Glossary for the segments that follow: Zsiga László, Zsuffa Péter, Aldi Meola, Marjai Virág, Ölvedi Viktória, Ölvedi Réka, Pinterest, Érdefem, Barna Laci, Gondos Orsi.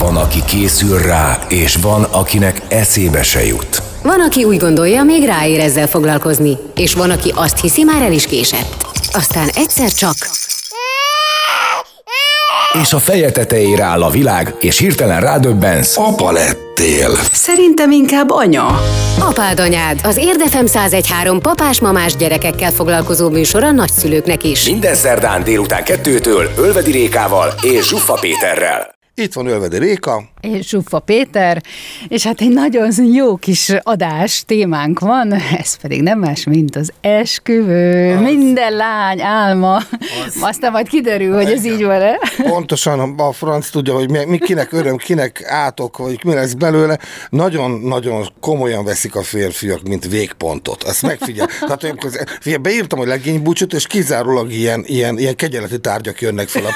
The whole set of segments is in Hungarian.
Van, aki készül rá, és van, akinek eszébe se jut. Van, aki úgy gondolja, még ráér ezzel foglalkozni, és van, aki azt hiszi, már el is késett. Aztán egyszer csak... és a feje tetejére áll a világ, és hirtelen rádöbbensz. Apa lettél. Szerintem inkább anya. Apád anyád, az Érdefem 101.3 papás-mamás gyerekekkel foglalkozó műsor a nagyszülőknek is. Minden szerdán délután 2-től Ölvedi Rékával és Zsuffa Péterrel. Itt van Ölvedi Réka. És Zsuffa Péter. És hát egy nagyon jó kis adás témánk van, ez pedig nem más, mint az esküvő. Az. Minden lány álma. Az. Aztán majd kiderül, hogy ez így van-e. Pontosan, a franc tudja, hogy mi kinek öröm, kinek átok, vagy mi lesz belőle. Nagyon-nagyon komolyan veszik a férfiak, mint végpontot. Ezt megfigyel. Tehát, beírtam, hogy legénybúcsút, és kizárólag ilyen kegyeleti tárgyak jönnek fel a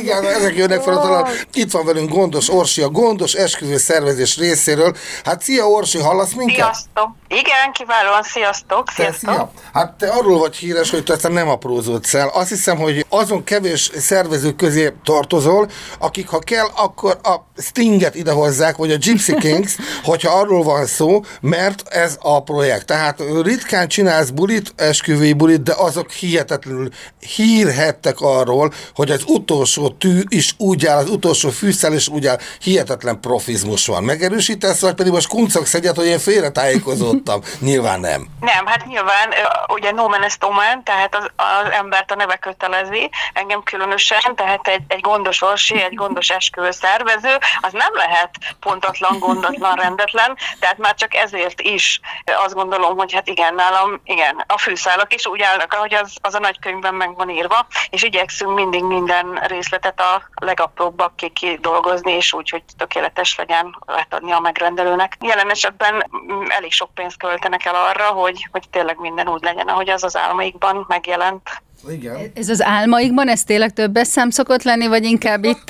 igen, ezek jönnek fel a talán. Itt van velünk Gondos Orsi, a Gondos esküvő szervezés részéről. Hát szia Orsi, hallasz minket? Sziasztok! Igen, kiválóan, sziasztok! Sziasztok. Szia. Hát te arról vagy híres, hogy te aztán nem aprózódsz el. Azt hiszem, hogy azon kevés szervezők közé tartozol, akik ha kell, akkor a Stinget idehozzák, vagy a Gypsy Kings, hogyha arról van szó, mert ez a projekt. Tehát ritkán csinálsz bulit, esküvői bulit, de azok hihetetlenül hírhettek arról, hogy az utolsó tű is úgy áll, az utolsó fűszel is úgy áll, hihetetlen profizmus van. Megerősítesz, vagy pedig most kuncogsz egyet, hogy én félretájékozódtam? Nyilván nem. Nem, hát nyilván, ugye no man is omen, tehát az embert a neve kötelezi, engem különösen, tehát egy Gondos Orsi, egy Gondos esküvő szervező, az nem lehet pontatlan, gondatlan, rendetlen, tehát már csak ezért is azt gondolom, hogy hát igen, nálam, igen, a fűszálak is úgy állnak, ahogy az a nagykönyvben meg van írva, és igyekszünk mindig minden részletet a legapróbbakig kidolgozni, és úgy, hogy tökéletes legyen átadni a megrendelőnek. Jelen esetben elég sok pénzt költenek el arra, hogy tényleg minden úgy legyen, ahogy az álmaikban megjelent. Igen. Ez az álmaikban, ez tényleg többes szám szokott lenni, vagy inkább itt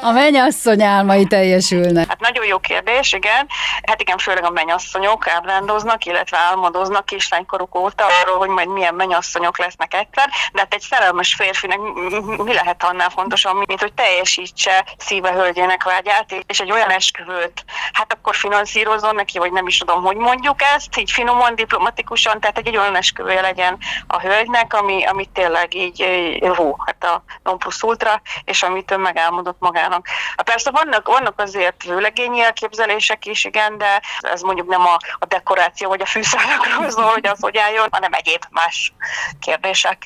a mennyasszony álmai teljesülnek? Hát nagyon jó kérdés, igen. Hát igen, főleg a mennyasszonyok ábrándoznak, illetve álmodoznak kislánykoruk óta arról, hogy majd milyen mennyasszonyok lesznek egyszer, de hát egy szerelmes férfinek mi lehet annál fontosabb, mint hogy teljesítse szíve hölgyének vágyát, és egy olyan esküvőt, hát akkor finanszírozzon neki, vagy nem is tudom, hogy mondjuk ezt, így finoman, diplomatikusan, tehát egy olyan esküvője legyen a hölgynek, amit tényleg így hú, hát a non plus ultra, és amit ön megálmodott magának. Persze vannak azért vőlegényi elképzelések is, igen, de ez mondjuk nem a dekoráció, vagy a fűszálakról szól, hogy az hogy álljon, hanem egyéb más kérdések.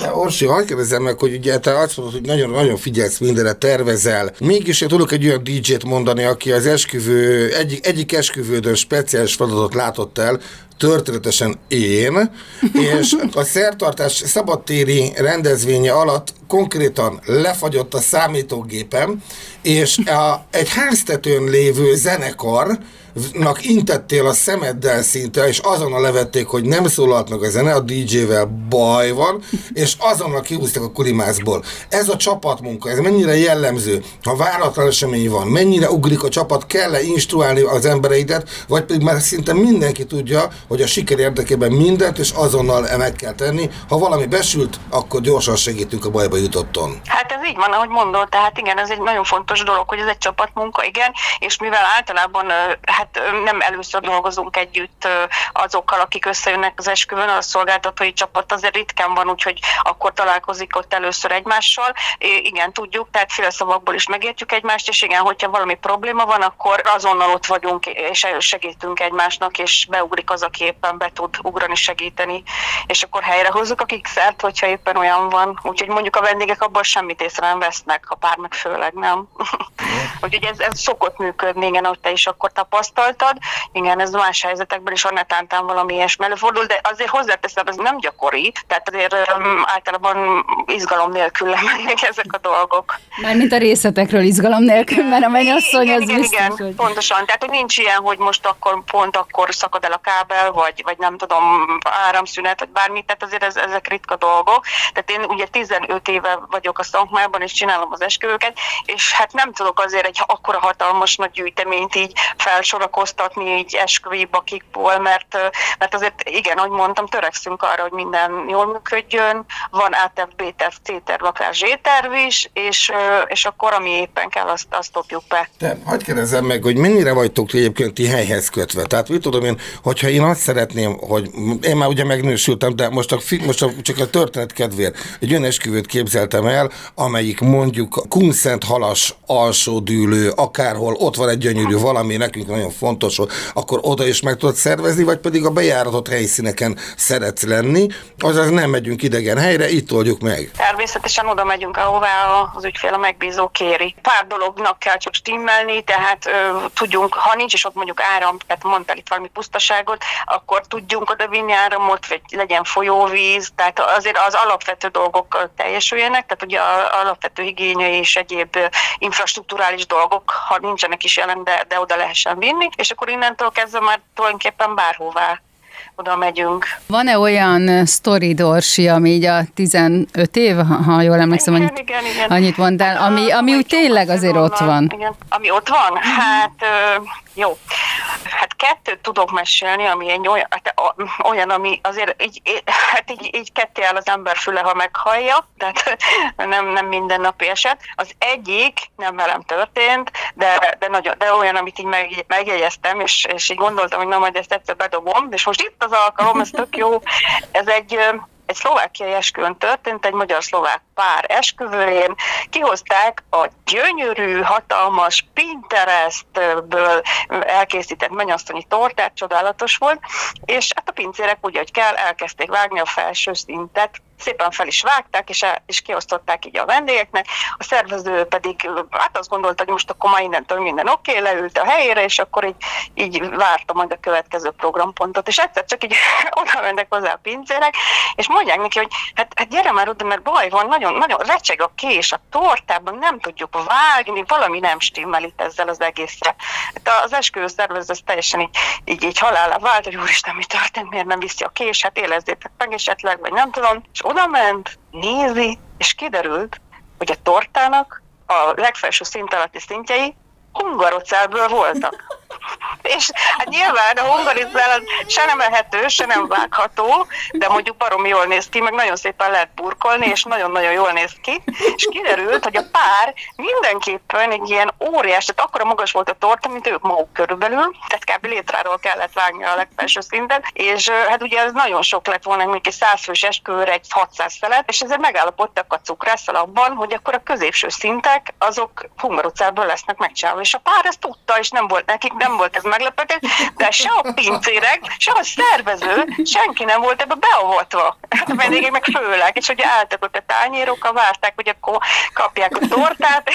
De Orsi, hadd kérdezzem meg, hogy ugye te azt mondod, hogy nagyon-nagyon figyelsz mindenre, tervezel. Mégis én tudok egy olyan DJ-t mondani, aki az esküvő, egyik esküvődön speciális feladatot látott el, történetesen én, és a szertartás szabadtéri rendezvénye alatt konkrétan lefagyott a számítógépem, és egy háztetőn lévő zenekarnak intettél a szemeddel szinte, és azonnal levették, hogy nem szólalt meg a zene, a DJ-vel baj van, és azonnal kihúztak a kulimászból. Ez a csapatmunka, ez mennyire jellemző? Ha váratlan esemény van, mennyire ugrik a csapat, kell-e instruálni az embereidet, vagy pedig már szinte mindenki tudja, hogy a siker érdekében mindent, és azonnal meg kell tenni. Ha valami besült, akkor gyorsan segítünk a bajba jutotton. Hát ez így van, ahogy mondod, tehát igen, ez egy nagyon fontos dolog, hogy ez egy csapatmunka, igen, és mivel általában hát nem először dolgozunk együtt azokkal, akik összejönnek az esküvőn, a szolgáltatói csapat azért ritkán van, úgyhogy akkor találkozik ott először egymással. Igen, tudjuk, tehát félszavakból is megértjük egymást, és igen, hogyha valami probléma van, akkor azonnal ott vagyunk, és segítünk egymásnak, és beugrik az, aki éppen be tud ugrani, segíteni, és akkor helyrehozzuk a kikszert, hogyha éppen olyan van. Úgyhogy mondjuk a vendégek abból semmit észre nem vesznek, a pár meg főleg nem. Úgyhogy ez szokott működni, igen, ahogy te is akkor tapasztaltad. Igen, ez más helyzetekben is annetántán valami ilyesmi előfordul, de azért hozzáteszem, ez nem gyakori, tehát azért általában izgalom nélkül lemennek ezek a dolgok. Mármint a részletekről izgalom nélkül, mert a mennyasszony az biztos, igen, pontosan. Tehát, hogy nincs ilyen, hogy most akkor pont akkor szakad el a kábel, vagy nem tudom, áramszünet, vagy bármit, tehát azért ezek ritka dolgok. Tehát én ugye 15 éve vagyok a szakmában, és csinálom az esküvőket, és hát nem tudok azért egy akkora hatalmas nagy gyűjteményt így felsorakoztatni így esküvői bakikból, mert azért igen, ahogy mondtam, törekszünk arra, hogy minden jól működjön, van A-terv, B-terv, C-terv, akár Z-terv is, és akkor ami éppen kell, azt topjuk be. De hadd kérdezzem meg, hogy mennyire vagytok egyébként ti helyhez kötve? Tehát mit tudom én, hogyha én azt szeretném, hogy én már ugye megnősültem, de most csak a történet kedvéért egy olyan esküvőt képzeltem el, amelyik mondjuk Kunszent Halas alsó dűlő, akárhol ott van egy gyönyörű valami, nekünk nagyon fontos, akkor oda is meg tudod szervezni, vagy pedig a bejáratott helyszíneken szeretsz lenni, azaz nem megyünk idegen helyre, itt oldjuk meg. Természetesen oda megyünk, ahová az ügyfél, a megbízó kéri. Pár dolognak kell csak stimmelni, tehát tudjunk, ha nincs is ott mondjuk áram, tehát mondtál itt valami pusztaságot, akkor tudjunk oda vinni áramot, vagy legyen folyóvíz, tehát azért az alapvető dolgok teljesüljenek, tehát ugye alapvető higiéniai és egyéb infrastrukturális dolgok, ha nincsenek is jelen, de oda lehessen vinni, és akkor innentől kezdve már tulajdonképpen bárhová oda megyünk. Van-e olyan sztori, Dorsi, ami így a 15 év, ha jól emlékszem, igen. Annyit mondtál, ami úgy tényleg azért ott van. Igen. Ami ott van? Hát jó. Hát kettőt tudok mesélni, ami egy olyan, ami azért így ketté áll az ember füle, ha meghallja, tehát nem mindennapi eset. Az egyik nem velem történt, de olyan, amit így megjegyeztem, és így gondoltam, hogy na majd ezt egyszer bedobom, és most itt az alkalom, ez tök jó. Ez egy szlovákiai esküvőn történt, egy magyar-szlovák pár esküvőjén. Kihozták a gyönyörű, hatalmas Pinterestből elkészített mennyasszonyi tortát, csodálatos volt, és hát a pincérek úgy, hogy kell, elkezdték vágni a felső szintet. Szépen fel is vágták, és kiosztották így a vendégeknek. A szervező pedig hát azt gondolta, hogy most akkor ma innentől minden oké, leült a helyére, és akkor így várta majd a következő programpontot. És egyszer csak így oda mennek hozzá a pincérek, és mondják neki, hogy hát gyere már oda, mert baj van, nagyon, nagyon recseg a kés a tortában, nem tudjuk vágni, valami nem stimmel itt ezzel az egészre. Hát az esküvőszervező teljesen így halálá vált, hogy úristen, mi történt, miért nem viszi a kés, hát élezzétek meg esetleg, vagy nem tudom. És oda ment, nézi, és kiderült, hogy a tortának a legfelső szint alatti szintjei hungarocellből voltak. És hát nyilván a hungarocell se nem ehető, se nem vágható, de mondjuk baromi jól néz ki, meg nagyon szépen lehet burkolni, és nagyon-nagyon jól néz ki. És kiderült, hogy a pár mindenképpen egy ilyen óriás, tehát akkora magas volt a torta, mint ők maguk körülbelül, tehát kb. Létráról kellett vágni a legfelső szinten, és hát ugye ez nagyon sok lett volna, mint egy 100 fős esküvőre egy 600 felett, és ezért megállapodtak a cukrásszal abban, hogy akkor a középső szintek azok hungarocellből lesznek megcsinálva. És a pár ezt tudta, és nem volt ez meglepető, de se a pincérek, se a szervező, senki nem volt ebbe beavatva. Hát a vendégek meg főleg, és ugye álltak ott a tányérokra, várták, hogy akkor kapják a tortát,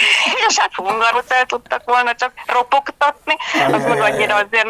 és hát hungarocell tudtak volna csak ropogtatni, az meg annyira azért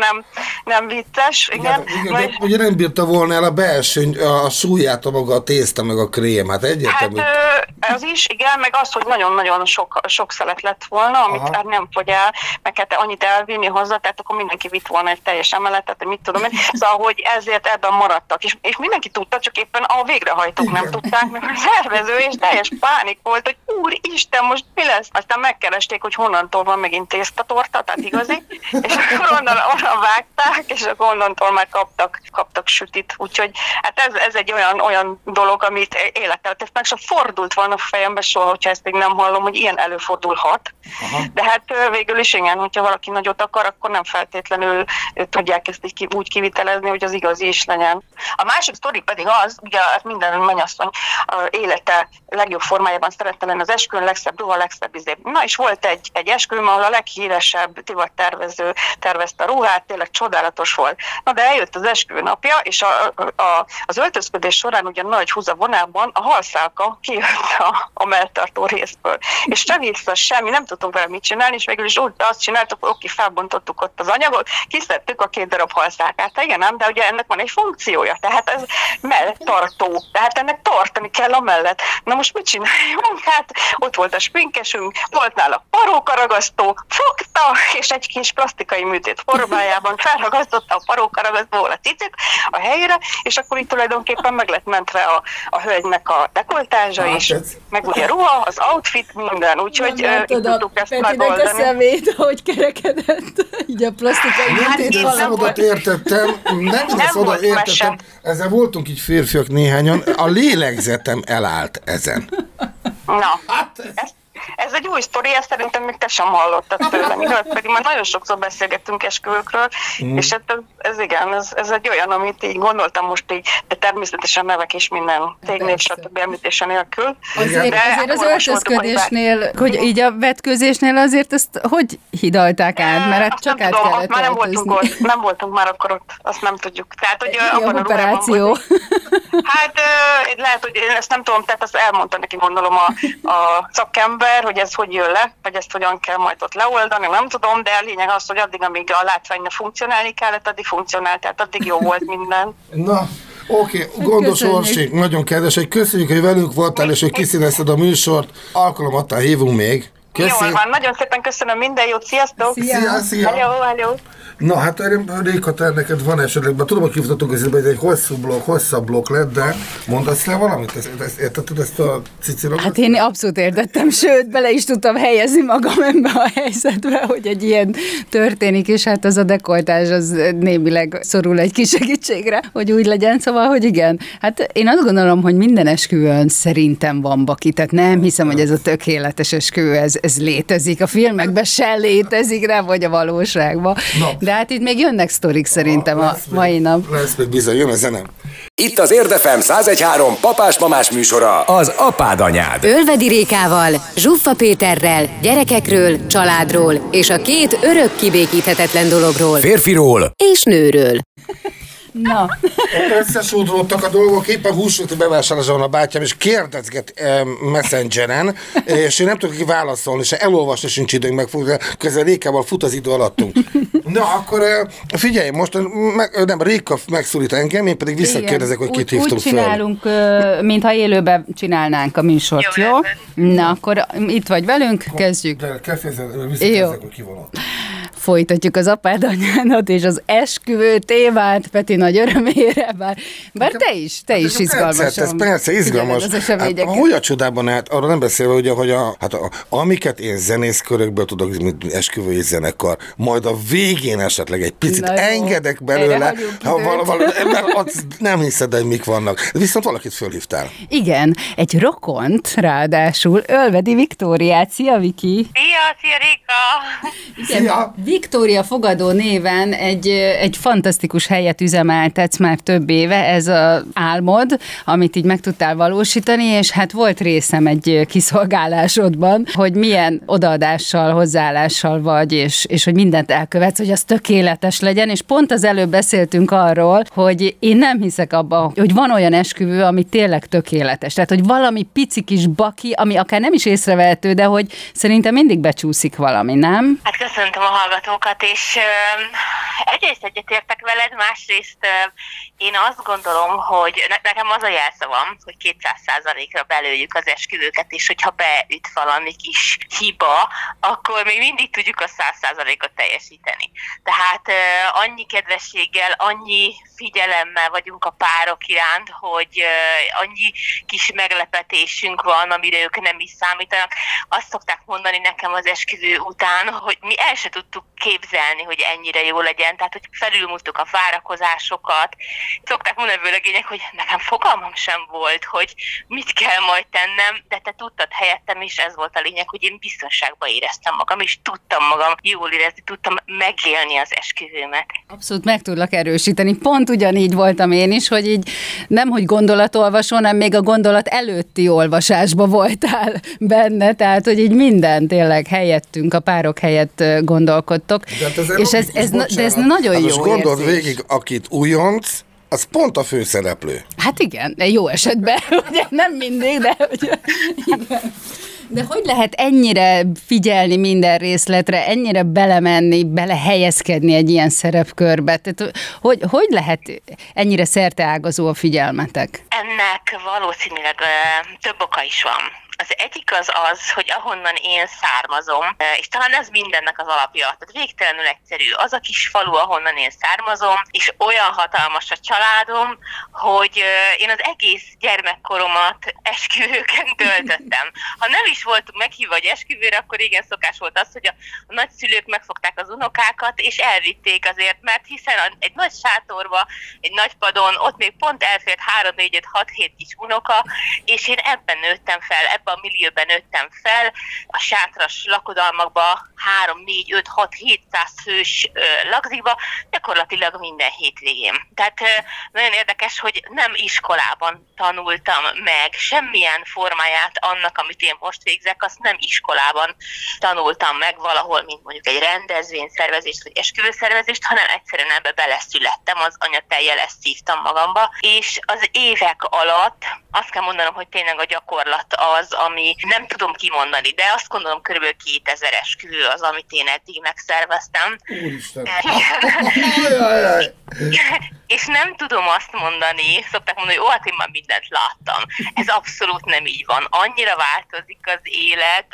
nem vicces. Igen. Igen, ugye nem bírta volna el a belső, a súlyát, a maga a tészta, meg a krém, hát egyértelmű. Hát az is, igen, meg az, hogy nagyon-nagyon sok szelet lett volna, amit hát nem fogy el, meg hát annyit elvinni hozzá, tehát akkor mindenki vitt volna egy teljes emeletet, hogy mit tudom én, szóval, hogy ezért ebben maradtak, és mindenki tudta, csak éppen a végrehajtók nem tudták, mert a szervező és teljes pánik volt, hogy úristen, most mi lesz? Aztán megkeresték, hogy honnantól van megint tésztatorta, tehát igazi, és akkor onnan vágták, és akkor onnantól már kaptak sütit, úgyhogy hát ez egy olyan dolog, amit élettel, tehát meg sem fordult volna a fejembe soha, hogyha ezt még nem hallom, hogy ilyen előfordulhat, de hát végül is igen, hogyha valaki nagyot akar, akkor nem feltétlenül tudják ezt így úgy kivitelezni, hogy az igazi is legyen. A másik sztori pedig az, ugye minden mennyasszony élete legjobb formájában szerette lenni az esküvőn, legszebb ruha, legszebb izé. Na és volt egy esküvőm, ahol a leghíresebb divattervező tervezte a ruhát, tényleg csodálatos volt. Na de eljött az esküvő napja, és az öltözködés során ugye nagy húza vonában a halszálka kijött a melltartó részből. És sem vicces, semmi, nem tudtunk vele mit csinálni, és végül is úgy azt csináltuk, oké, felbontottuk ott az anyagot, kiszedtük a 2 darab halszákát, igen, nem, de ugye ennek van egy funkciója, tehát ez melltartó, tehát ennek tartani kell a mellett. Na most mit csináljunk? Hát ott volt a spinkesünk, volt nála parókaragasztó, fogta, és egy kis plastikai műtét formájában felragasztotta a parókaragasztóval a cicit a helyére, és akkor így tulajdonképpen meg lett mentve a hölgynek a dekoltázsa is, meg ugye a ruha, az outfit, minden, úgyhogy itt tudtuk ezt megoldani. A szemét, ahogy kerekedett, így a plastikai műtét valahogy. Nem igaz, oda értettem. Ezzel voltunk így férfiak néhányan, a lélegzetem elállt ezen. Na, hát ez egy új sztori, ezt szerintem még te sem hallottad tőlem, igaz? Pedig már nagyon sokszor beszélgettünk esküvőkről, és ez igen, ez egy olyan, amit így gondoltam most így, de természetesen nevek is minden tégnév, stb. Említése nélkül. Azért az öltözködésnél, hogy így a vetkőzésnél azért ezt hogy hidalták át? Mert hát csak át kellett öltözni. Nem voltunk már akkor ott, azt nem tudjuk. Tehát, hogy abban a operáció. Hát lehet, hogy én ezt nem tudom, tehát azt elmondta neki, gondolom, a szakember, hogy ez hogy jön le, vagy ezt hogyan kell majd ott leoldani, nem tudom, de a lényeg az, hogy addig, amíg a látványra funkcionálni kellett, addig funkcionált, tehát addig jó volt minden. Na, oké, Gondos Orsi, nagyon kedves, hogy köszönjük, hogy velünk voltál, és hogy kiszínezted a műsort, alkalomattán hívunk még. Jól van, nagyon szépen köszönöm, minden jót, sziasztok! Szia! Hello. Na hát Réka, te neked van esetleg, tudom, hogy kifutattunk az időben, egy hosszabb blokk lett, de mondasz le valamit? Értetted ezt a cicilogot? Hát én abszolút értettem, sőt, bele is tudtam helyezni magam ebbe a helyzetbe, hogy egy ilyen történik, és hát az a dekoltázs az némileg szorul egy kis segítségre, hogy úgy legyen, szóval, hogy igen. Hát én azt gondolom, hogy minden esküvőn szerintem van baki, tehát nem hiszem, hogy ez a tökéletes esküvő, ez létezik, a filmekben se létezik, nem vagy a valóságban. No. De hát itt még jönnek sztorik szerintem a mai nap. Lesz még bizony, jön a zenem. Itt az Érdefem 101.3 papás-mamás műsora, az Apád Anyád. Ölvedi Rékával, Zsuffa Péterrel, gyerekekről, családról és a 2 örök kibékíthetetlen dologról. Férfiról és nőről. Na. Összesúdulottak a dolgok, éppen húsvéti bevásárlása van a bátyám, és kérdezget messengeren, és én nem tudok ki válaszolni, és elolvasni sincs időnk, meg közben Rékával fut az idő alattunk. Na, akkor figyelj, most nem, Réka megszólít engem, én pedig visszakérdezek, hogy kit hívtunk fel. Úgy csinálunk, mintha élőben csinálnánk a műsort, jó? Na, akkor itt vagy velünk, kezdjük. Visszakérdezek, hogy ki van. Folytatjuk az Apád Anyádat és az esküvő témát Peti nagy örömére, bár te is izgalmas. Ez persze izgalmas. Hát, hogy a csodában, hát arra nem beszélve, ugye, hogy amiket én zenészkörökből tudok, mint esküvői zenekar, majd a végén esetleg egy picit engedek belőle, mert nem hiszed, hogy mik vannak. Viszont valakit fölhívtál. Igen, egy rokont, ráadásul Ölvedi Viktóriát. Szia, Viki! Szia, Réka! Szia! Viktória fogadó néven egy fantasztikus helyet üzemeltetsz már több éve, ez az álmod, amit így meg tudtál valósítani, és hát volt részem egy kiszolgálásodban, hogy milyen odaadással, hozzáállással vagy, és hogy mindent elkövetsz, hogy az tökéletes legyen, és pont az előbb beszéltünk arról, hogy én nem hiszek abban, hogy van olyan esküvő, ami tényleg tökéletes, tehát hogy valami pici kis baki, ami akár nem is észrevehető, de hogy szerintem mindig becsúszik valami, nem? Hát köszöntöm a hallgatókat, és egyrészt egyetértek veled, másrészt én azt gondolom, hogy nekem az a jelszavam, hogy 200%-ra belőjük az esküvőket, és hogyha beüt valami kis hiba, akkor még mindig tudjuk a 100%-ot teljesíteni. Tehát annyi kedvességgel, annyi figyelemmel vagyunk a párok iránt, hogy annyi kis meglepetésünk van, amire ők nem is számítanak. Azt szokták mondani nekem az esküvő után, hogy mi el se tudtuk képzelni, hogy ennyire jó legyen, tehát hogy felülmúltuk a várakozásokat. Szokták mondani vőlegények, hogy nekem fogalmam sem volt, hogy mit kell majd tennem, de te tudtad helyettem, és ez volt a lényeg, hogy én biztonságban éreztem magam, és tudtam magam jól érezni, tudtam megélni az esküvőmet. Abszolút meg tudlak erősíteni. Pont ugyanígy voltam én is, hogy így nemhogy gondolatolvasó, hanem még a gondolat előtti olvasásba voltál benne, tehát hogy így minden tényleg helyettünk, a párok helyett gondolkodtok. De ez nagyon jó érzés. Gondold végig, akit újonc, az pont a főszereplő. Hát igen, jó esetben, ugye nem mindig, de ugye, igen. De hogy lehet ennyire figyelni minden részletre, ennyire belemenni, belehelyezkedni egy ilyen szerepkörbe? Tehát, hogy lehet ennyire szerteágazó a figyelmetek? Ennek valószínűleg több oka is van. Az egyik az, hogy ahonnan én származom, és talán ez mindennek az alapja, tehát végtelenül egyszerű. Az a kis falu, ahonnan én származom, és olyan hatalmas a családom, hogy én az egész gyermekkoromat esküvőken töltöttem. Ha nem is voltunk meghívva egy esküvőre, akkor igen, szokás volt az, hogy a nagyszülők megfogták az unokákat, és elvitték azért, mert hiszen egy nagy sátorba, egy nagy padon, ott még pont elfért 3, 4, 5, 6, 7 kis unoka, és én ebben nőttem fel, a millióben nőttem fel, a sátras lakodalmakba 3, 4, 5, 6, 700 fős lagziba, gyakorlatilag minden hétvégén. Tehát nagyon érdekes, hogy nem iskolában tanultam meg semmilyen formáját annak, amit én most végzek, azt nem iskolában tanultam meg valahol, mint mondjuk egy rendezvényszervezést, vagy esküvőszervezést, hanem egyszerűen ebbe beleszülettem, az anyatejjel ezt szívtam magamba, és az évek alatt azt kell mondanom, hogy tényleg a gyakorlat az, ami nem tudom kimondani, de azt gondolom körülbelül 2000 esküvő az, amit én eddig megszerveztem. Úristen! És nem tudom azt mondani, szokták mondani, hogy hát én már mindent láttam. Ez abszolút nem így van. Annyira változik az élet,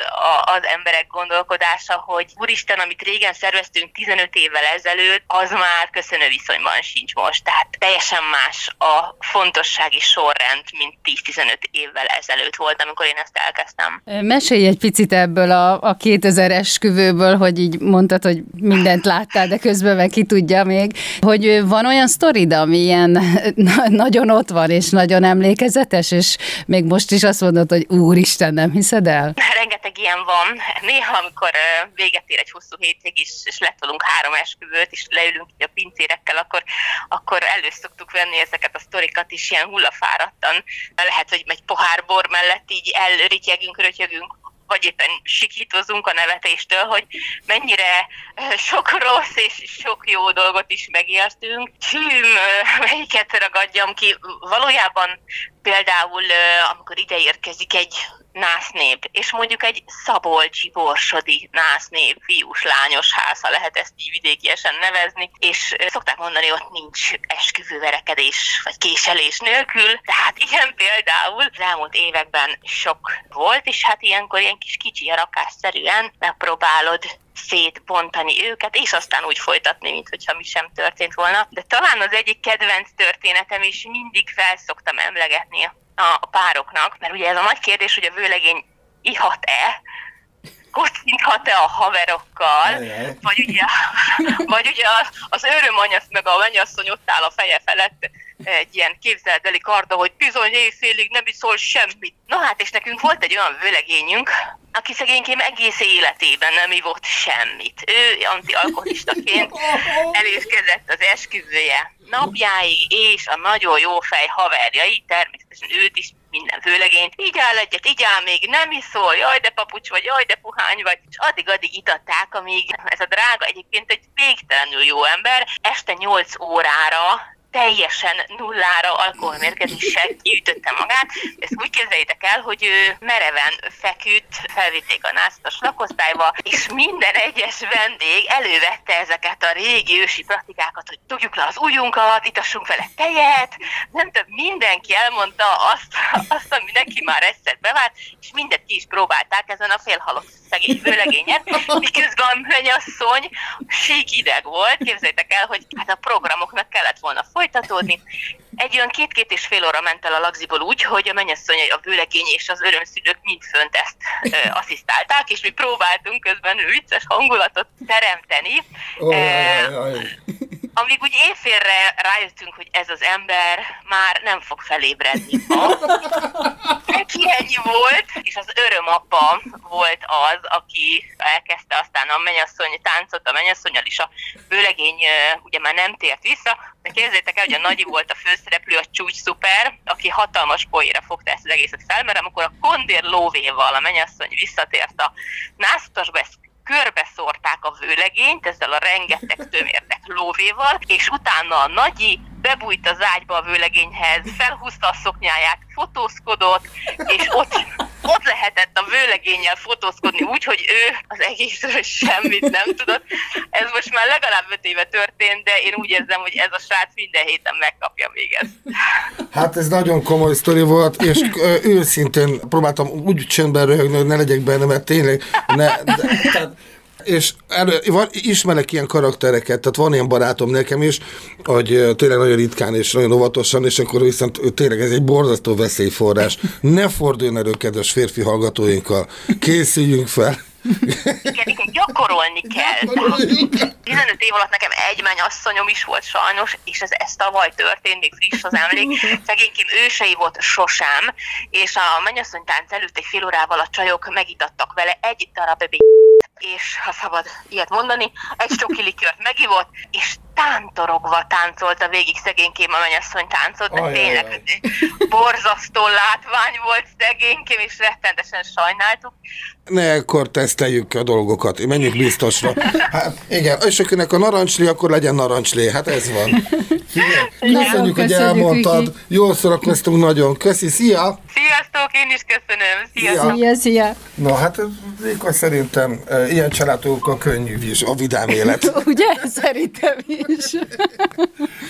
az emberek gondolkodása, hogy úristen, amit régen szerveztünk 15 évvel ezelőtt, az már köszönő viszonyban sincs most. Tehát teljesen más a fontossági sorrend, mint 10-15 évvel ezelőtt volt, amikor én ezt elkezdtem. Mesélj egy picit ebből a 2000 esküvőből, hogy így mondtad, hogy mindent láttál, de közben meg ki tudja még, hogy van olyan sztorid, ami ilyen nagyon ott van, és nagyon emlékezetes, és még most is azt mondod, hogy úristen, nem hiszed el? Rengeteg ilyen van. Néha, amikor véget ér egy hosszú hétvég is, és letolunk 3 esküvőt, és leülünk a pincérekkel, akkor elő szoktuk venni ezeket a sztorikat is ilyen hullafáradtan. Lehet, hogy egy pohár bor mellett így elrityegünk, vagy éppen sikítozunk a nevetéstől, hogy mennyire sok rossz és sok jó dolgot is megértünk. Hűm, melyiket ragadjam ki? Valójában például, amikor ide érkezik egy násznép, és mondjuk egy szabolcsi-borsodi násznép, fiús-lányos háza, lehet ezt így vidékiesen nevezni, és szokták mondani, hogy ott nincs esküvőverekedés vagy késelés nélkül, tehát ilyen például az elmúlt években sok volt, és hát ilyenkor ilyen kis kicsi rakásszerűen megpróbálod szétbontani őket, és aztán úgy folytatni, mintha mi sem történt volna. De talán az egyik kedvenc történetem is mindig fel szoktam emlegetni a pároknak, mert ugye ez a nagy kérdés, hogy a vőlegény ihat-e, kocinthat-e a haverokkal, vagy ugye az örömanyasz meg a mennyasszony ott áll a feje felett egy ilyen képzeldeli karda, hogy bizony éjfélig nem is szól semmit. Na hát, és nekünk volt egy olyan vőlegényünk, aki szegénykém egész életében nem ivott semmit. Ő antialkoholistaként elérkezett az esküvője napjáig, és a nagyon jó fej haverjai, természetesen őt is, minden vőlegényt, így áll még, nem iszol, jaj de papucs vagy, jaj de puhány vagy, és addig itatták, amíg ez a drága egyébként egy végtelenül jó ember, este 8 órára teljesen nullára alkoholmérgezéssel kiütötte magát. Ezt úgy képzeljétek el, hogy ő mereven feküdt, felvitték a násztas lakosztályba, és minden egyes vendég elővette ezeket a régi ősi praktikákat, hogy dugjuk le az ujjunkat, itassunk vele tejet, nem több, mindenki elmondta azt, ami neki már egyszer bevált, és mindet ki is próbálták ezen a félhalott szegény vőlegényen, miközben a mennyasszony sík ideg volt. Képzeljétek el, hogy hát a programoknak kellett volna folytatódni. Egy olyan 2-2,5 óra ment el a lagziból úgy, hogy a mennyasszony, a vőlegény és az örömszülők mind fönt ezt asszisztálták, és mi próbáltunk közben vicces hangulatot teremteni. Amíg úgy éjfélre rájöttünk, hogy ez az ember már nem fog felébredni. Neki ennyi volt, és az örömapa volt az, aki elkezdte aztán a mennyasszony táncot, a mennyasszonnyal is a vőlegény ugye már nem tért vissza, de képzeljétek el, hogy a Nagyi volt a főszereplő, a csúcs szuper, aki hatalmas poénra fogta ezt az egészet fel, mert amikor a kondér lóvéval a mennyasszony visszatért a násztasba, körbeszórták a vőlegényt ezzel a rengeteg tömértek lóvéval, és utána a Nagyi bebújt az ágyba a vőlegényhez, felhúzta a szoknyáját, fotózkodott, és ott ott lehetett a vőlegénnyel fotózkodni úgy, hogy ő az egészről semmit nem tudott. Ez most már legalább 5 éve történt, de én úgy érzem, hogy ez a srác minden héten megkapja még ezt. Hát ez nagyon komoly sztori volt, és őszintén próbáltam úgy csöndben röhögni, hogy ne legyek benne, mert tényleg... És ismerek ilyen karaktereket, tehát van ilyen barátom nekem is, hogy tényleg nagyon ritkán és nagyon óvatosan, és akkor viszont tényleg ez egy borzasztó veszélyforrás. Ne forduljon elő, kedves férfi hallgatóinkkal. Készüljünk fel. Igen, gyakorolni kell. 15 év alatt nekem egy mennyasszonyom is volt sajnos, és ez tavaly történt, még friss az emlék. Szegénykém ősei volt sosem, és a mennyasszonytánc előtt egy fél órával a csajok megitattak vele egy darab és, ha szabad ilyet mondani, egy csoki likört megivott, és tántorogva táncolta végig szegénykém a mennyasszony táncot, de tényleg borzasztó látvány volt szegénykém, és rettentesen sajnáltuk. Ne, akkor teszteljük a dolgokat, menjünk biztosra. Hát igen, és akinek a narancslé, akkor legyen narancslé, hát ez van. Köszönjük, hogy elmondtad, jól szórakoztunk nagyon, köszi, szia! Sziasztok, én is köszönöm, sziasztok! Szia. Na hát, Réka, szerintem ilyen családtól könnyű is a vidám élet. Ugye? Szerintem is.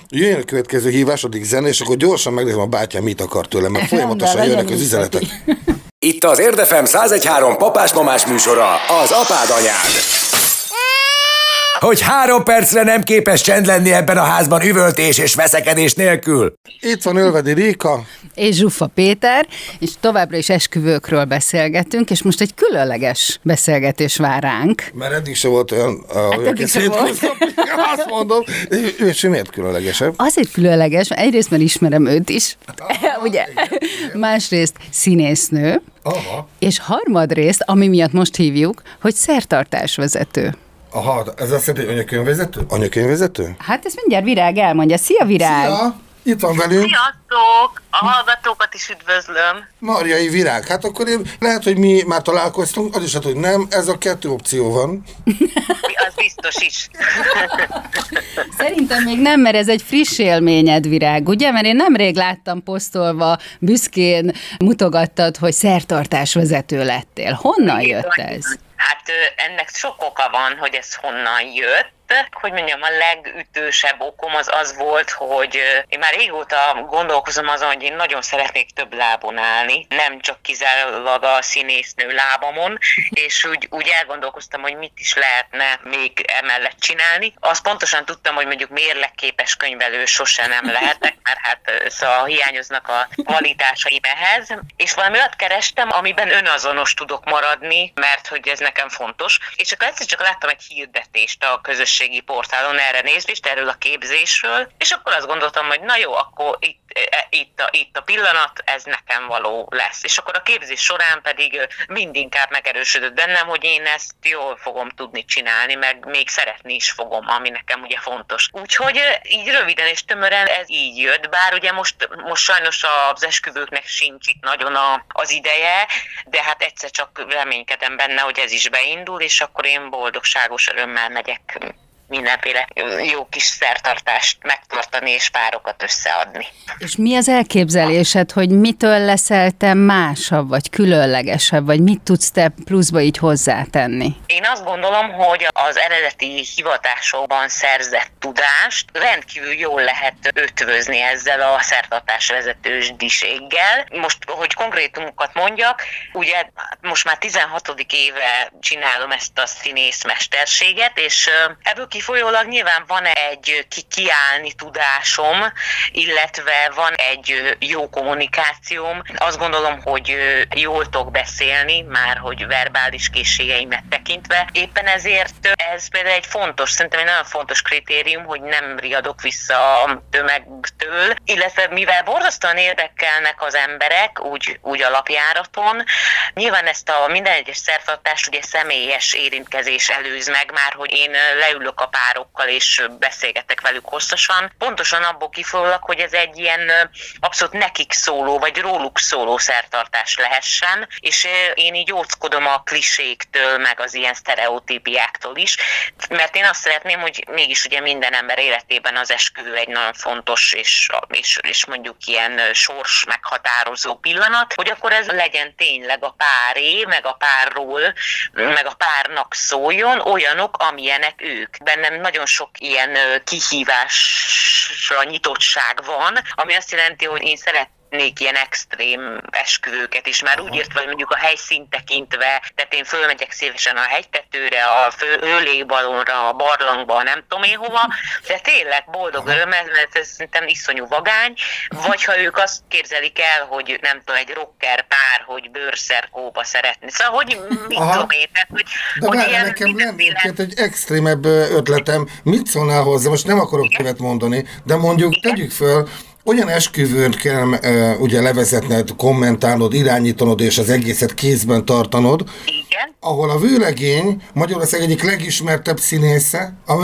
Jöjjön a következő hívás, addig zene, és akkor gyorsan megnézem a bátyám mit akar tőlem, mert folyamatosan jönnek az üzenetek. Itt az Érdefem 101.3 papás-mamás műsora, az apád anyád. Hogy 3 percre nem képes csend lenni ebben a házban üvöltés és veszekedés nélkül. Itt van Ölvedi Réka. És Zsuffa Péter, és továbbra is esküvőkről beszélgetünk, és most egy különleges beszélgetés vár ránk. Mert eddig se volt olyan, hogy azt mondom, és miért különlegesebb? Azért különleges, egyrészt mert ismerem őt is, ugye? Igen. Másrészt színésznő, és harmadrészt, ami miatt most hívjuk, hogy szertartásvezető. Aha, ez azt jelenti, hogy anyakönyvvezető? Anyakönyvvezető? Hát ezt mindjárt Virág elmondja. Szia, Virág! Szia! Itt van velünk. Sziasztok! A hallgatókat is üdvözlöm. Marjai Virág. Hát akkor én, lehet, hogy mi már találkoztunk, az is hát, hogy nem, ez a 2 opció van. Az biztos is. Szerintem még nem, mert ez egy friss élményed, Virág, ugye? Mert én nemrég láttam posztolva, büszkén mutogattad, hogy szertartásvezető lettél. Honnan jött ez? Hát ennek sok oka van, hogy ez honnan jött. Hogy mondjam, a legütősebb okom az az volt, hogy én már régóta gondolkozom azon, hogy én nagyon szeretnék több lábon állni, nem csak kizárólag a színésznő lábamon, és úgy elgondolkoztam, hogy mit is lehetne még emellett csinálni. Azt pontosan tudtam, hogy mondjuk mérlekképes könyvelő sose nem lehetek, mert hát szóval hiányoznak a kvalitásaim ehhez, és valami olyat kerestem, amiben önazonos tudok maradni, mert hogy ez nekem fontos. És akkor egyszer csak láttam egy hirdetést a közösségben, portálon erre nézést, erről a képzésről, és akkor azt gondoltam, hogy na jó, akkor itt a pillanat, ez nekem való lesz. És akkor a képzés során pedig mindinkább megerősödött bennem, hogy én ezt jól fogom tudni csinálni, meg még szeretni is fogom, ami nekem ugye fontos. Úgyhogy így röviden és tömören ez így jött, bár ugye most sajnos az esküvőknek sincs itt nagyon az ideje, de hát egyszer csak reménykedem benne, hogy ez is beindul, és akkor én boldogságos örömmel megyek mindenféle jó kis szertartást megtartani és párokat összeadni. És mi az elképzelésed, hogy mitől leszel te másabb, vagy különlegesebb, vagy mit tudsz te pluszba így hozzátenni? Én azt gondolom, hogy az eredeti hivatásokban szerzett tudást rendkívül jól lehet ötvözni ezzel a szertartásvezetősdiséggel. Most, hogy konkrétumokat mondjak, ugye most már 16. éve csinálom ezt a színészmesterséget, és ebből kifolyólag nyilván van egy kiállni tudásom, illetve van egy jó kommunikációm. Azt gondolom, hogy jól tudok beszélni, már hogy verbális készségeimet tekintve. Éppen ezért ez például egy fontos, szerintem egy nagyon fontos kritérium, hogy nem riadok vissza a tömegtől, illetve mivel borzasztóan érdekelnek az emberek, úgy alapjáraton, nyilván ezt a minden egyes szertartást ugye személyes érintkezés előz meg már, hogy én leülök a párokkal, és beszélgetek velük hosszasan. Pontosan abból kifolyólag, hogy ez egy ilyen abszolút nekik szóló, vagy róluk szóló szertartás lehessen, és én így óckodom a kliséktől, meg az ilyen sztereotípiáktól is, mert én azt szeretném, hogy mégis ugye minden minden ember életében az esküvő egy nagyon fontos és mondjuk ilyen sors meghatározó pillanat, hogy akkor ez legyen tényleg a páré, meg a párról, meg a párnak szóljon, olyanok, amilyenek ők. Bennem nagyon sok ilyen kihívásra nyitottság van, ami azt jelenti, hogy én szeretnék ilyen extrém esküvőket is, már úgy írtva, hogy mondjuk a helyszínt tekintve, tehát én fölmegyek szívesen a hegytetőre, a hőlégbalonra, a barlangba, nem tudom én hova, de tényleg boldog öröm, mert ez szerintem iszonyú vagány, vagy ha ők azt képzelik el, hogy nem tudom, egy rocker pár, hogy bőrszerkóba szeretni. Szóval, hogy mit tudom én, tehát, hogy ilyen... Nekem lenne egy extrémebb ötletem, mit szólnál hozzá, most nem akarok többet mondani, de mondjuk tegyük föl, olyan esküvőn kell ugye levezetned, kommentálnod, irányítanod és az egészet kézben tartanod, igen, ahol a vőlegény Magyarország egyik legismertebb színésze, a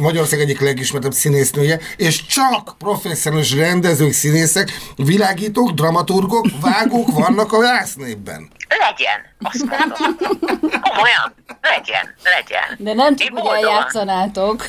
Magyarország egyik legismertebb színésznője, és csak professzionális rendezők, színészek, világítók, dramaturgok, vágók vannak a vásznépben. Legyen! Azt mondom. Komolyan, legyen. De nem csak, hogy eljátszanátok.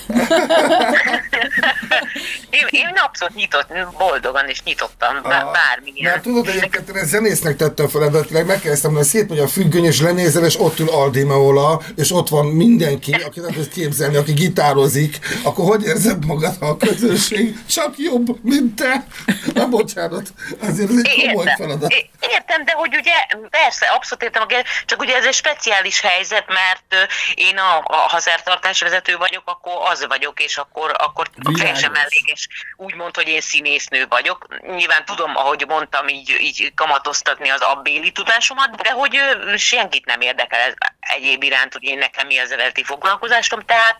Én abszolút boldogan és nyitottam bármilyen. Mert tudod, egyébként én zenésznek tettem fel, ebből megkérdeztem, hogy szétmegy a függöny, és lenézel, és ott ül Aldi Meola, és ott van mindenki, aki nem tud képzelni, aki gitározik, akkor hogy érzed magad, ha a közönség csak jobb, mint te? Na bocsánat, azért ez egy komoly feladat. Értem, de hogy ugye, persze, abszolút értem, csak ugye ez egy speciális helyzet, mert én a hazártartásvezető vagyok, akkor az vagyok, és akkor teljesen elléges. Úgy mond, hogy én színésznő vagyok. Nyilván tudom, ahogy mondtam, így kamatoztatni az abbéli tudásomat, de hogy senkit nem érdekel ez egyéb iránt, hogy én nekem mi az eredeti foglalkozásom, tehát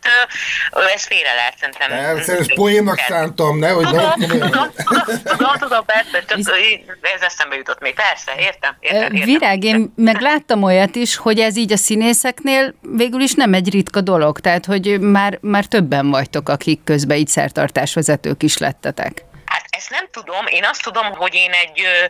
ez félre lehet, szerintem. Ez poénnak szántam, ne? Tudom, persze, ez eszembe jutott még, persze, értem. Virág, én meg láttam olyat is, hogy ez így a színészeknél végül is nem egy ritka dolog, tehát hogy már többen vagytok, akik közben így szertartásvezetők is lettetek. Hát ezt nem tudom, én azt tudom, hogy én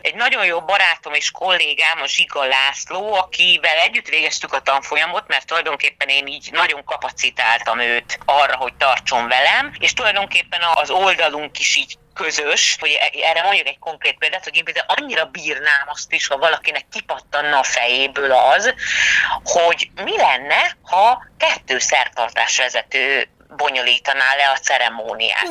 egy nagyon jó barátom és kollégám, a Zsiga László, akivel együtt végeztük a tanfolyamot, mert tulajdonképpen én így nagyon kapacitáltam őt arra, hogy tartson velem, és tulajdonképpen az oldalunk is így közös, hogy erre mondjuk egy konkrét példát, hogy én például annyira bírnám azt is, ha valakinek kipattanna a fejéből az, hogy mi lenne, ha 2 szertartásvezető bonyolítaná le a ceremóniát,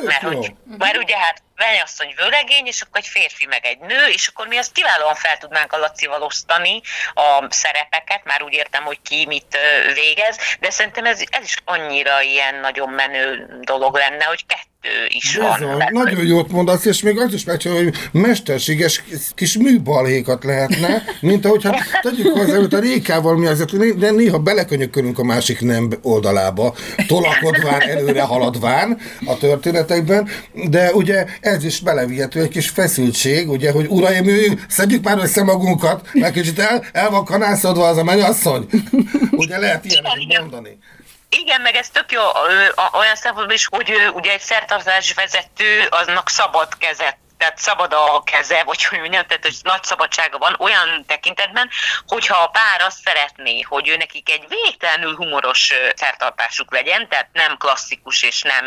mert ugye hát Venyasszony vőlegény, és akkor egy férfi meg egy nő, és akkor mi azt kiválóan fel tudnánk a Lacival osztani a szerepeket, már úgy értem, hogy ki mit végez, de szerintem ez is annyira ilyen nagyon menő dolog lenne, hogy 2 is van. Nagyon jót mondasz, és még az is megcsinálja, hogy mesterséges kis műbalékat lehetne, mint ahogy hát tegyük hozzá, hogy a Rékával mi azért, de néha belekönyökölünk a másik nem oldalába, tolakodván, előre haladván a történetekben, de ugye ez is belevihető, egy kis feszültség, ugye, hogy uraim, szedjük már össze magunkat, mert kicsit el van kanászodva az a mennyasszony. Ugye lehet ilyenek mondani. Igen, meg ez tök jó olyan szempontból is, hogy ugye egy szertartásvezető aznak szabad kezet, tehát szabad a keze, vagy hogy mondjam, tehát hogy nagy szabadsága van olyan tekintetben, hogyha a pár azt szeretné, hogy ő nekik egy végtelenül humoros szertartásuk legyen, tehát nem klasszikus és nem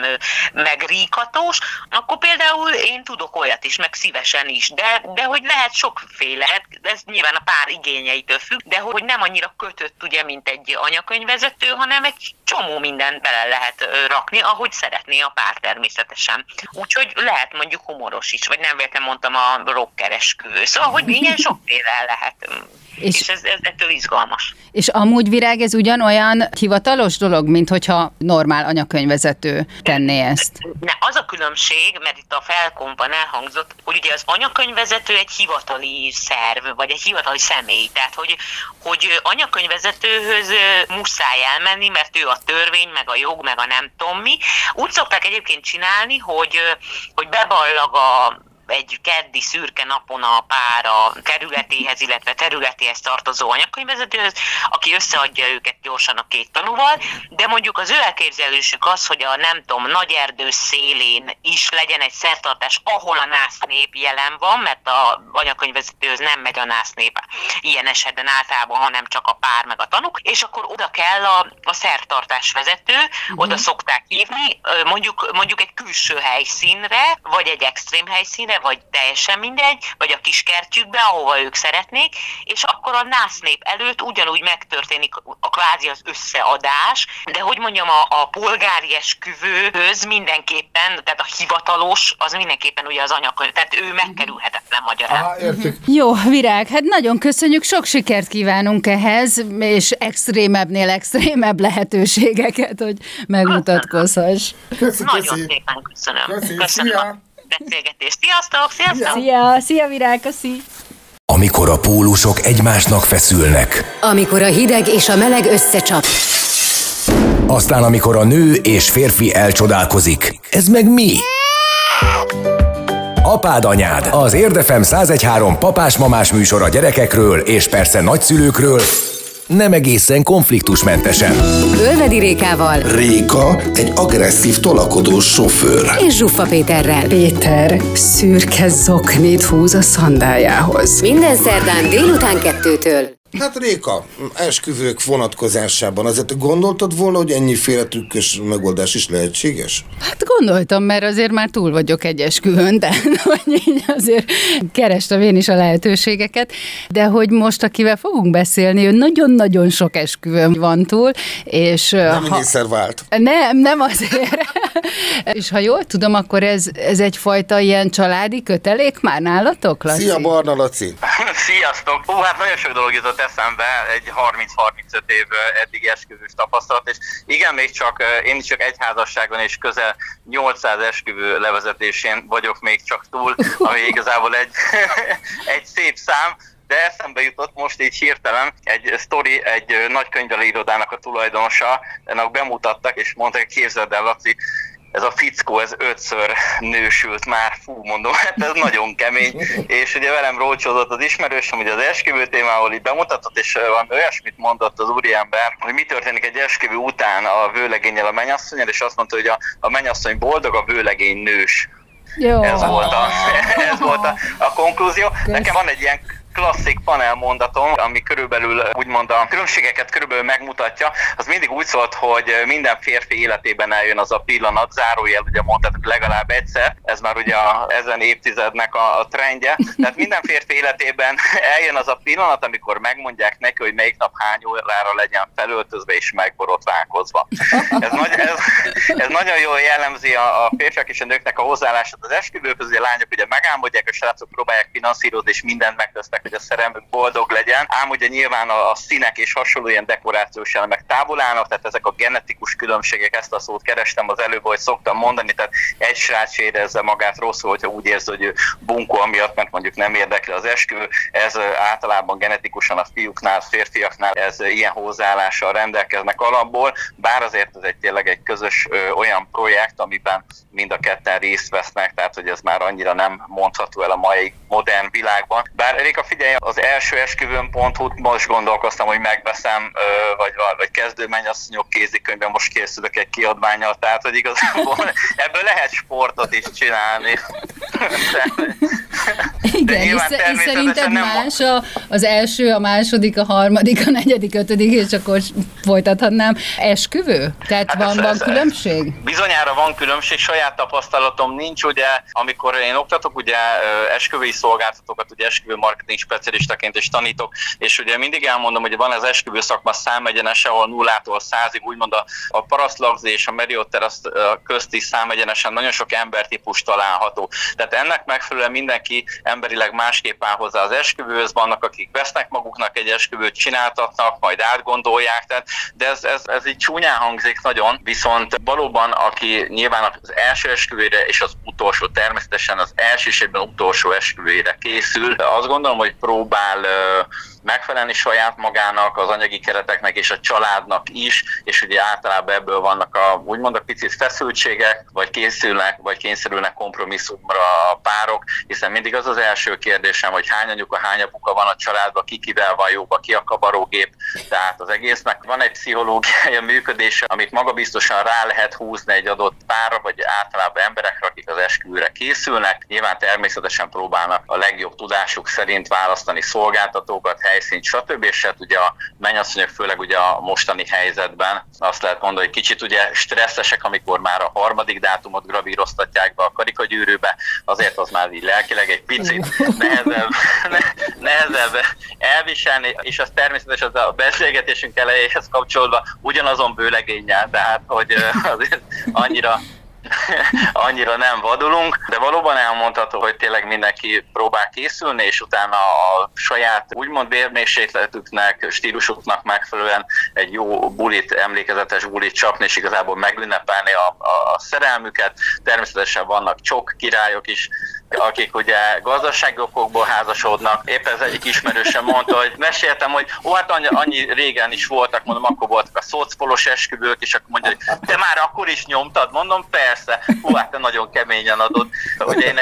megríkatós, akkor például én tudok olyat is, meg szívesen is, de hogy lehet sokféle, ez nyilván a pár igényeitől függ, de hogy nem annyira kötött, ugye, mint egy anyakönyvvezető, hanem egy csomó mindent bele lehet rakni, ahogy szeretné a pár természetesen. Úgyhogy lehet mondjuk humoros is, vagy nem véletlenül mondtam a rocker esküvő. Szóval, hogy igen, sokféle lehet. És ez ettől izgalmas. És amúgy, Virág, ez ugyanolyan hivatalos dolog, mint hogyha normál anyakönyvvezető tenné ezt? Ne, az a különbség, mert itt a felkomban elhangzott, hogy ugye az anyakönyvvezető egy hivatali szerv, vagy egy hivatali személy. Tehát, hogy anyakönyvvezetőhöz muszáj elmenni, mert ő a törvény, meg a jog, meg a nem tudom mi. Úgy szokták egyébként csinálni, hogy beballag a egy keddi szürke napon a pár a kerületéhez, illetve területéhez tartozó anyakönyvvezetőhöz, aki összeadja őket gyorsan a két tanúval, de mondjuk az ő elképzelésük az, hogy a nem tudom, nagy erdő szélén is legyen egy szertartás, ahol a nász nép jelen van, mert a anyakönyvvezetőhöz nem megy a nász nép ilyen esetben általában, hanem csak a pár meg a tanúk, és akkor oda kell a szertartás vezető, oda szokták hívni, mondjuk egy külső helyszínre, vagy egy extrém helyszínre, vagy teljesen mindegy, vagy a kiskertjükbe, ahova ők szeretnék, és akkor a násznép előtt ugyanúgy megtörténik a kvázi az összeadás, de hogy mondjam, a polgári esküvőhöz mindenképpen, tehát a hivatalos, az mindenképpen ugye az anyakönyv, tehát ő megkerülhetetlen magyarán. Aha, értjük. Jó, Virág, hát nagyon köszönjük, sok sikert kívánunk ehhez, és extrémebbnél extrémebb lehetőségeket, hogy megmutatkozhass. Köszönöm. Nagyon szépen köszönöm. Köszönöm a beszélgetést. Sziasztok, sziasztok! Szia, szia Virág, köszi! Amikor a pólusok egymásnak feszülnek. Amikor a hideg és a meleg összecsap. Aztán amikor a nő és férfi elcsodálkozik. Ez meg mi? Apád, anyád, az Érdefem 101.3 papás-mamás műsor a gyerekekről és persze nagyszülőkről, nem egészen konfliktusmentesen. Ölvedi Rékával. Réka egy agresszív, tolakodó sofőr. És Zsuffa Péterrel. Péter szürke zoknit húz a szandájához. Minden szerdán délután 2-től. Hát Réka, esküvők vonatkozásában azért gondoltad volna, hogy ennyiféle trükkös megoldás is lehetséges? Hát gondoltam, mert azért már túl vagyok egy esküvőn, de hogy így azért kerestem én is a lehetőségeket, de hogy most akivel fogunk beszélni, ő nagyon-nagyon sok esküvőn van túl, és... Nem mindszer vált. Nem azért. És ha jól tudom, akkor ez egyfajta ilyen családi kötelék már nálatok, Laci? Szia, Barna Laci! Sziasztok! Hú, hát nagyon sok dolog jutott eszembe, egy 30-35 év eddigi esküvős tapasztalat, és igen, még csak én is csak egy házasságon és közel 800 esküvő levezetésén vagyok még csak túl, ami igazából egy szép szám. De eszembe jutott most így hirtelen egy sztori, egy nagy könyvelőirodának a tulajdonosa, ennek bemutattak, és mondták, képzeld el, Laci, ez a fickó, ez 5-ször nősült már, fú, mondom, hát ez nagyon kemény. És ugye velem rócsózott az ismerősöm, ugye az esküvő témával így bemutatott, és valami olyasmit mondott az úriember, hogy mi történik egy esküvő után a vőlegénnyel, a mennyasszonnyal, és azt mondta, hogy a mennyasszony boldog, a vőlegény nős. Jó. Ez volt a konklúzió. Nekem van egy ilyen klasszik panelmondatom, ami körülbelül úgymond a különbségeket körülbelül megmutatja, az mindig úgy szólt, hogy minden férfi életében eljön az a pillanat, zárójel, ugye mondhatok legalább egyszer, ez már ugye ezen évtizednek a trendje, tehát minden férfi életében eljön az a pillanat, amikor megmondják neki, hogy melyik nap hány órára legyen felöltözve és megborotválkozva. Ez nagyon jól jellemzi a férfiak és a nőknek a hozzáállását az esküvőhöz, hogy a lányok ugye megálmodják, a srácok próbálják finanszírozni és mindent megtesznek, hogy a szerelmük boldog legyen, ám ugye nyilván a színek és hasonló ilyen dekorációs elemek távol állnak, tehát ezek a genetikus különbségek, ezt a szót kerestem az előbb, hogy szoktam mondani, tehát egy srác érezze magát rosszul, hogyha úgy érzi, hogy ő bunkó amiatt, mert mondjuk nem érdekli az esküvő, ez általában genetikusan a fiúknál, férfiaknál ez ilyen hozzáállással rendelkeznek alapból, bár azért ez egy tényleg egy közös olyan projekt, amiben mind a ketten részt vesznek, tehát hogy ez már annyira nem mondható el a mai modern világban. Bár Réka, figyelj, az első esküvőn.hu-t most gondolkoztam, hogy megveszem, vagy kezdő mennyasszonyok kézikönyvben most készülök egy kiadványal, tehát hogy igazából ebből lehet sportot is csinálni. Igen, és szerinted más az első, a második, a harmadik, a negyedik, ötödik, és akkor folytathatnám. Esküvő? Tehát hát van különbség? Bizonyára van különbség, saját tapasztalatom nincs, ugye, amikor én oktatok, ugye esküvői szolgáltatókat, ugye esküvő marketing specialistaként is tanítok, és ugye mindig elmondom, hogy van az esküvő szakma számegyenes, ahol 0-tól 100-ig, úgymond a parasztlagzi és a merioterasz közti számegyenesen nagyon sok embertípus található. Tehát ennek megfelelően mindenki emberileg másképp áll hozzá az esküvőhöz, vannak, akik vesznek maguknak egy esküvőt, csináltatnak, majd átgondolják, tehát, de ez így csúnyán hangzik nagyon, viszont valóban, aki nyilván az első esküvőre és az utolsó, természetesen az első és egyben utolsó esküvőre készül, azt gondolom, hogy próbál megfelelni saját magának, az anyagi kereteknek és a családnak is, és ugye általában ebből vannak a úgymond a picit feszültségek, vagy készülnek, vagy kényszerülnek kompromisszumra a párok, hiszen mindig az az első kérdésem, hogy hány anyuka, hány apuka van a családban, ki kivel van jóba, ki a kabarógép, tehát az egésznek van egy pszichológiai működése, amit magabiztosan rá lehet húzni egy adott párra, vagy általában emberekre, akik az esküvőre készülnek. Nyilván természetesen próbálnak a legjobb tudásuk szerint választani szolgáltatókat, helyszínt, stb. És hát ugye a mennyasszonyok, főleg ugye a mostani helyzetben azt lehet mondani, hogy kicsit ugye stresszesek, amikor már a harmadik dátumot gravíroztatják be a karikagyűrűbe, azért az már így lelkileg egy picit nehezebb elviselni, és az természetesen az a beszélgetésünk elejéhez kapcsolódva ugyanazon bőlegénnyel, tehát hogy azért annyira nem vadulunk, de valóban elmondható, hogy tényleg mindenki próbál készülni, és utána a saját úgymond vérmérsékletüknek, stílusuknak megfelelően egy jó bulit, emlékezetes bulit csapni, és igazából megünnepelni a szerelmüket. Természetesen vannak csok királyok is, akik ugye gazdasági okokból házasodnak. Éppen az egyik ismerősem mondta, hogy meséltem, hogy hát annyi régen is voltak, mondom, akkor voltak a szocpolos esküvők, és akkor mondja, hogy te már akkor is nyomtad? Mondom, persze. Hú, hát te nagyon keményen adod. Ugye én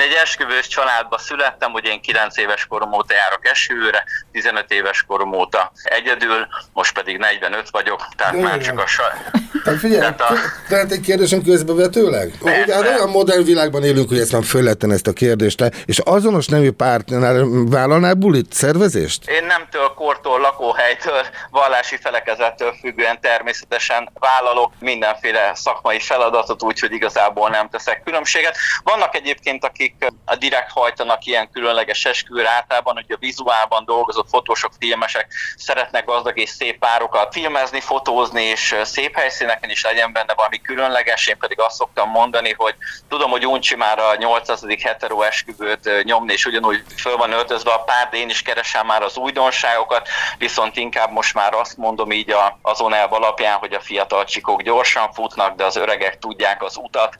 egy esküvős családba születtem, ugye én 9 éves korom óta járok esküvőre, 15 éves korom óta egyedül, most pedig 45 vagyok, tehát már csak a saj... Tehát figyelj, tehát egy kérdésem közbevetőleg? Olyan modern világban élünk, hogy ezt már föl lehetten ezt a kérdést, és azonos nemű pártnál vállalnál bulit, szervezést? Én nemtől, kortól, lakóhelytől, vallási felekezettől függően természetesen vállalok mindenféle szakmai feladatot, úgyhogy igazából nem teszek különbséget. Vannak egyébként, akik direkt hajtanak ilyen különleges esküvőre, általában, hogy a vizuálban dolgozó fotósok, filmesek szeretnek gazdag és szép párokat filmezni, fotózni, és szép helyszíneken is legyen benne valami különleges. Én pedig azt szoktam mondani, hogy tudom, hogy uncsi már a 8. hetero esküvőt nyomni, és ugyanúgy föl van öltözve a pár, de én is keresem már az újdonságokat, viszont inkább most már azt mondom így azon elv alapján, hogy a fiatal csikók gyorsan futnak, de az öregek tudják az utat,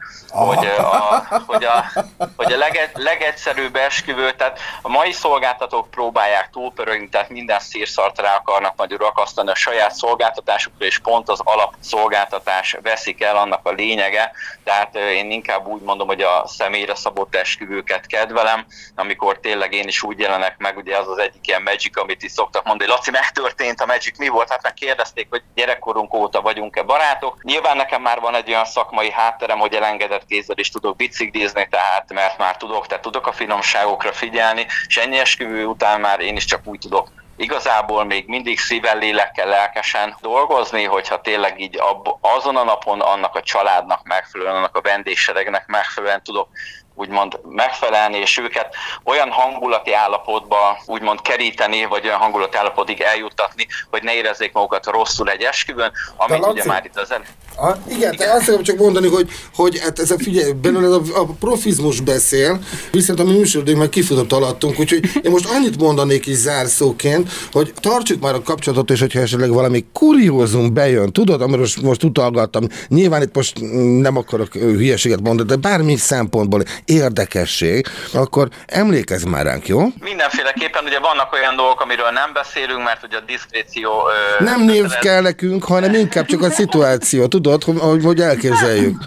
hogy a legegyszerűbb esküvő, tehát a mai szolgáltatók próbálják túlpörögni, tehát minden szírszart rá akarnak majd rakasztani a saját szolgáltatásukra, és pont az alapszolgáltatás veszik el, annak a lényege, tehát én inkább úgy mondom, hogy a személyre szabott esküvőket kedvelem, amikor tényleg én is úgy jelenek meg, ugye az egyik ilyen magic, amit itt szoktak mondani, Laci, megtörtént a magic, mi volt? Hát megkérdezték, hogy gyerekkorunk óta vagyunk-e barátok. Nyilván nekem már van egy olyan szakmai hátterem, hogy elengedett kézzel is tudok biciklizni, tehát mert már tudok a finomságokra figyelni, és ennyi esküvő után már én is csak úgy tudok igazából még mindig szívvel, lélekkel, lelkesen dolgozni, hogyha tényleg így azon a napon annak a családnak megfelelően, annak a vendégseregnek megfelelően tudok úgymond megfelelni, és őket olyan hangulati állapotba úgymond keríteni, vagy olyan hangulati állapotig eljuttatni, hogy ne érezzék magukat rosszul egy esküvőn, amit Laci, ugye már itt az előtt. Igen, te azt akarom csak mondani, hogy hát ez belőle a profizmus beszél, viszont a műsorodék már kifutott alattunk, úgyhogy én most annyit mondanék is zárszóként, hogy tartsuk már a kapcsolatot, és hogyha esetleg valami kuriózum bejön, tudod, amiről most utalgattam, nyilván itt most nem akarok hülyeséget mondani, de bármi szempontból érdekesség, akkor emlékezz már ránk, jó? Mindenféleképpen ugye vannak olyan dolgok, amiről nem beszélünk, mert ugye a diszkréció... Nem név kell nekünk, hanem inkább csak a szituáció, tudod, hogy elképzeljük.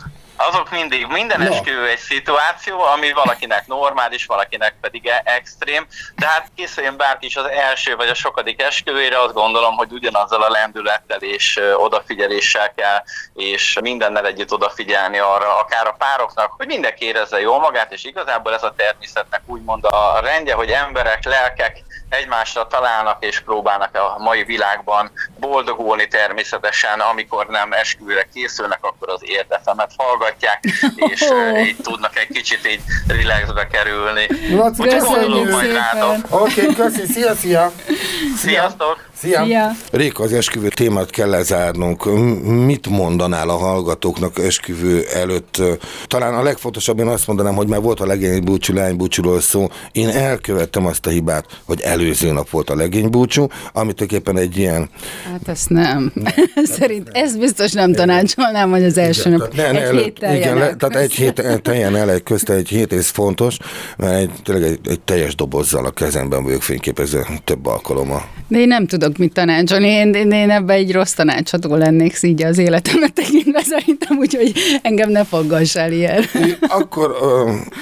Azok mindig, minden esküvő egy szituáció, ami valakinek normális, valakinek pedig extrém. De hát készüljön bárki is az első vagy a sokadik esküvőre, azt gondolom, hogy ugyanazzal a lendülettel és odafigyeléssel kell, és mindennel együtt odafigyelni arra, akár a pároknak, hogy mindenki érezze jól magát, és igazából ez a természetnek úgymond a rendje, hogy emberek, lelkek egymásra találnak és próbálnak a mai világban boldogulni. Természetesen, amikor nem esküvőre készülnek, akkor az Érdefemet hallgatják, és így tudnak egy kicsit így relaxbe kerülni. Laci, köszönjük szépen! Oké, köszi, szia! Sziasztok! Szia! Szia. Réka, az esküvő témát kell lezárnunk. Mit mondanál a hallgatóknak esküvő előtt? Talán a legfontosabb, én azt mondanám, hogy már volt a legénybúcsú, lánybúcsúról szó. Én elkövettem azt a hibát, hogy előző nap volt a legénybúcsú, amit éppen egy ilyen... Hát ezt nem. Szerint ezt biztos nem tanácsolnám, hogy az első nap egy hét teljen. Tehát egy hét teljen el egy közt, egy hét, ez fontos, mert tényleg egy teljes dobozzal a kezemben vagyok fényképezve több alkalommal. De én nem tudok mit tanácsolni, én ebben egy rossz tanácsadó lennék, így az életemet tekintve szerintem, úgyhogy engem ne foggass el ilyen. Akkor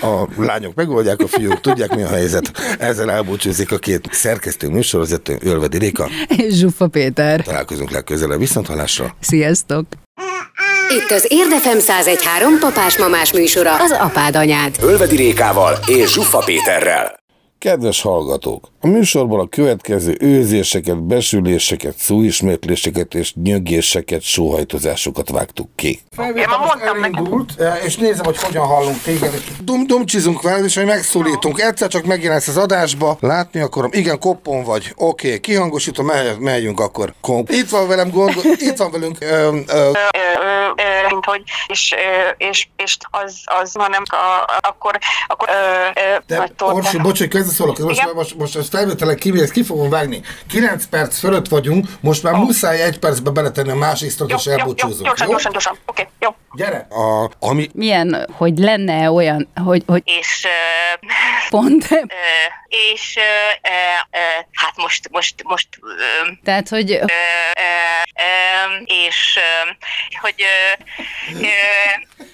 a lányok megoldják, a fiúk tudják, mi a helyzet. Ezzel elbúcsúzik a két szerkesztő műsorvezető, Ölvedi Réka és Zsuffa Péter. Találkozunk legközelebb, viszonthallásra. Sziasztok! Itt az Érdefem 101.3 papás-mamás műsora, az apád anyád. Ölvedi Rékával és Zsuffa Péterrel. Kedves hallgatók! A műsorban a következő őzéseket, besüléseket, szóismétléseket és nyögéseket, sóhajtozásokat vágtuk ki. Felvétem az elindult, és nézem, hogy hogyan hallunk téged. Dumcsizunk veled, és majd megszólítunk. Egyszer csak megjelensz az adásba, látni akarom. Igen, koppon vagy. Oké, okay, kihangosítom, megyünk akkor. Itt van velem itt van velünk. És az, hanem akkor... De Orsi, bocs, hogy közbeszólok, most ezt felvételek kivész, ki fogom vágni. 9 perc fölött vagyunk, most már muszáj egy percbe beletenni a másik sztot, és elbúcsúzunk. Gyorsan, oké, jó. Gyere! Milyen, hogy lenne olyan, hogy... És... Pont. És... Hát most... Tehát, hogy... És... Hogy...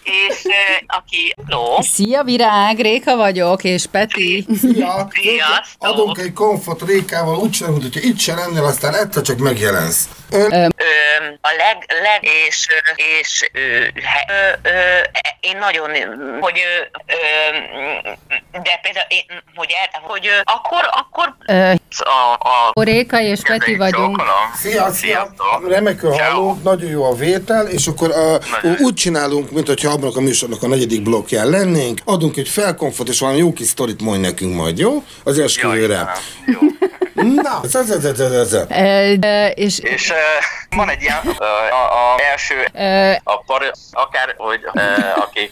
És aki... Ló. Szia, Virág! Réka vagyok, és Peti. Szia! Sziasztok. Adunk egy konfot Rékával, úgy sem, hogyha itt sem lennél, aztán ettől csak megjelensz. A leg és én nagyon, hogy de például én, hogy akkor a Réka és Peti vagyunk. Szia! Remekül hallunk, nagyon jó a vétel, és akkor úgy csinálunk, mint hogyha abban a műsornak a negyedik blokkján lennénk, adunk egy felkonfot, és valami jó kis sztorit mondj nekünk majd, jó? Az esküvőre. Jó. Na, ez. És van egy ilyen első akár, hogy aki.